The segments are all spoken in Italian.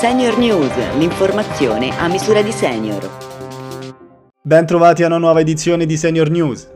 Senior News, l'informazione a misura di senior. Bentrovati a una nuova edizione di Senior News.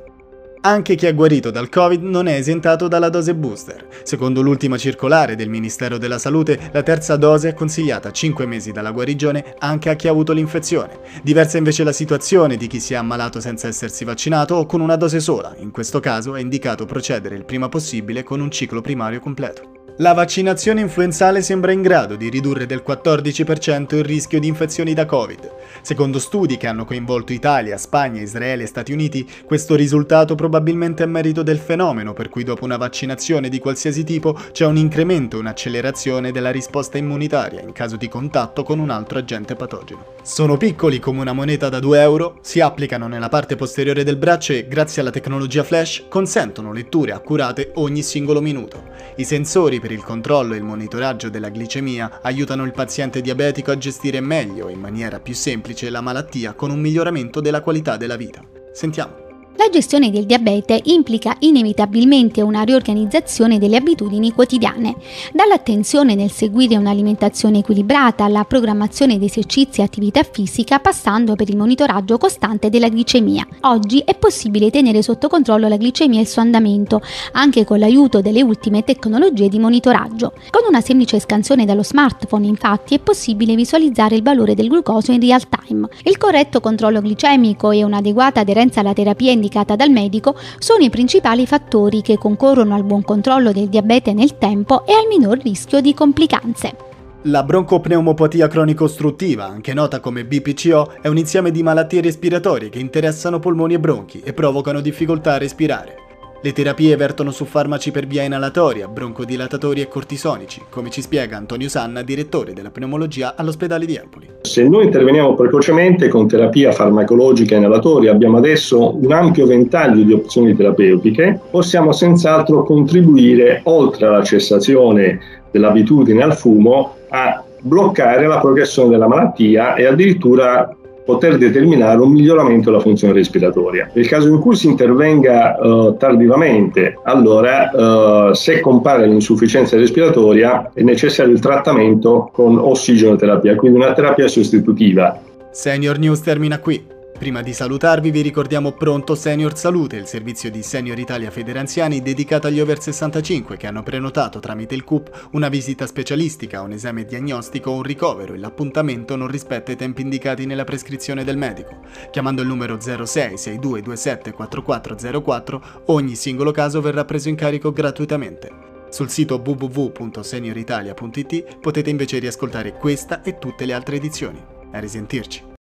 Anche chi è guarito dal Covid non è esentato dalla dose booster. Secondo l'ultima circolare del Ministero della Salute, la terza dose è consigliata a 5 mesi dalla guarigione anche a chi ha avuto l'infezione. Diversa invece la situazione di chi si è ammalato senza essersi vaccinato o con una dose sola. In questo caso è indicato procedere il prima possibile con un ciclo primario completo. La vaccinazione influenzale sembra in grado di ridurre del 14% il rischio di infezioni da Covid. Secondo studi che hanno coinvolto Italia, Spagna, Israele e Stati Uniti, questo risultato probabilmente è merito del fenomeno per cui dopo una vaccinazione di qualsiasi tipo c'è un incremento e un'accelerazione della risposta immunitaria in caso di contatto con un altro agente patogeno. Sono piccoli come una moneta da 2 euro, si applicano nella parte posteriore del braccio e, grazie alla tecnologia flash, consentono letture accurate ogni singolo minuto. I sensori per il controllo e il monitoraggio della glicemia aiutano il paziente diabetico a gestire meglio e in maniera più semplice la malattia con un miglioramento della qualità della vita. Sentiamo. La gestione del diabete implica inevitabilmente una riorganizzazione delle abitudini quotidiane, dall'attenzione nel seguire un'alimentazione equilibrata alla programmazione di esercizi e attività fisica, passando per il monitoraggio costante della glicemia. Oggi è possibile tenere sotto controllo la glicemia e il suo andamento, anche con l'aiuto delle ultime tecnologie di monitoraggio. Con una semplice scansione dallo smartphone, infatti, è possibile visualizzare il valore del glucosio in real time. Il corretto controllo glicemico e un'adeguata aderenza alla terapia indicata dal medico sono i principali fattori che concorrono al buon controllo del diabete nel tempo e al minor rischio di complicanze. La broncopneumopatia cronico-ostruttiva, anche nota come BPCO, è un insieme di malattie respiratorie che interessano polmoni e bronchi e provocano difficoltà a respirare. Le terapie vertono su farmaci per via inalatoria, broncodilatatori e cortisonici, come ci spiega Antonio Sanna, direttore della pneumologia all'ospedale di Empoli. Se noi interveniamo precocemente con terapia farmacologica inalatoria, abbiamo adesso un ampio ventaglio di opzioni terapeutiche, possiamo senz'altro contribuire, oltre alla cessazione dell'abitudine al fumo, a bloccare la progressione della malattia e addirittura poter determinare un miglioramento della funzione respiratoria. Nel caso in cui si intervenga tardivamente, allora se compare l'insufficienza respiratoria è necessario il trattamento con ossigenoterapia, quindi una terapia sostitutiva. Senior News termina qui. Prima di salutarvi vi ricordiamo pronto Senior Salute, il servizio di Senior Italia Federanziani dedicato agli over 65 che hanno prenotato tramite il CUP una visita specialistica, un esame diagnostico o un ricovero e l'appuntamento non rispetta i tempi indicati nella prescrizione del medico. Chiamando il numero 06 6227 4404 ogni singolo caso verrà preso in carico gratuitamente. Sul sito www.senioritalia.it potete invece riascoltare questa e tutte le altre edizioni. A risentirci.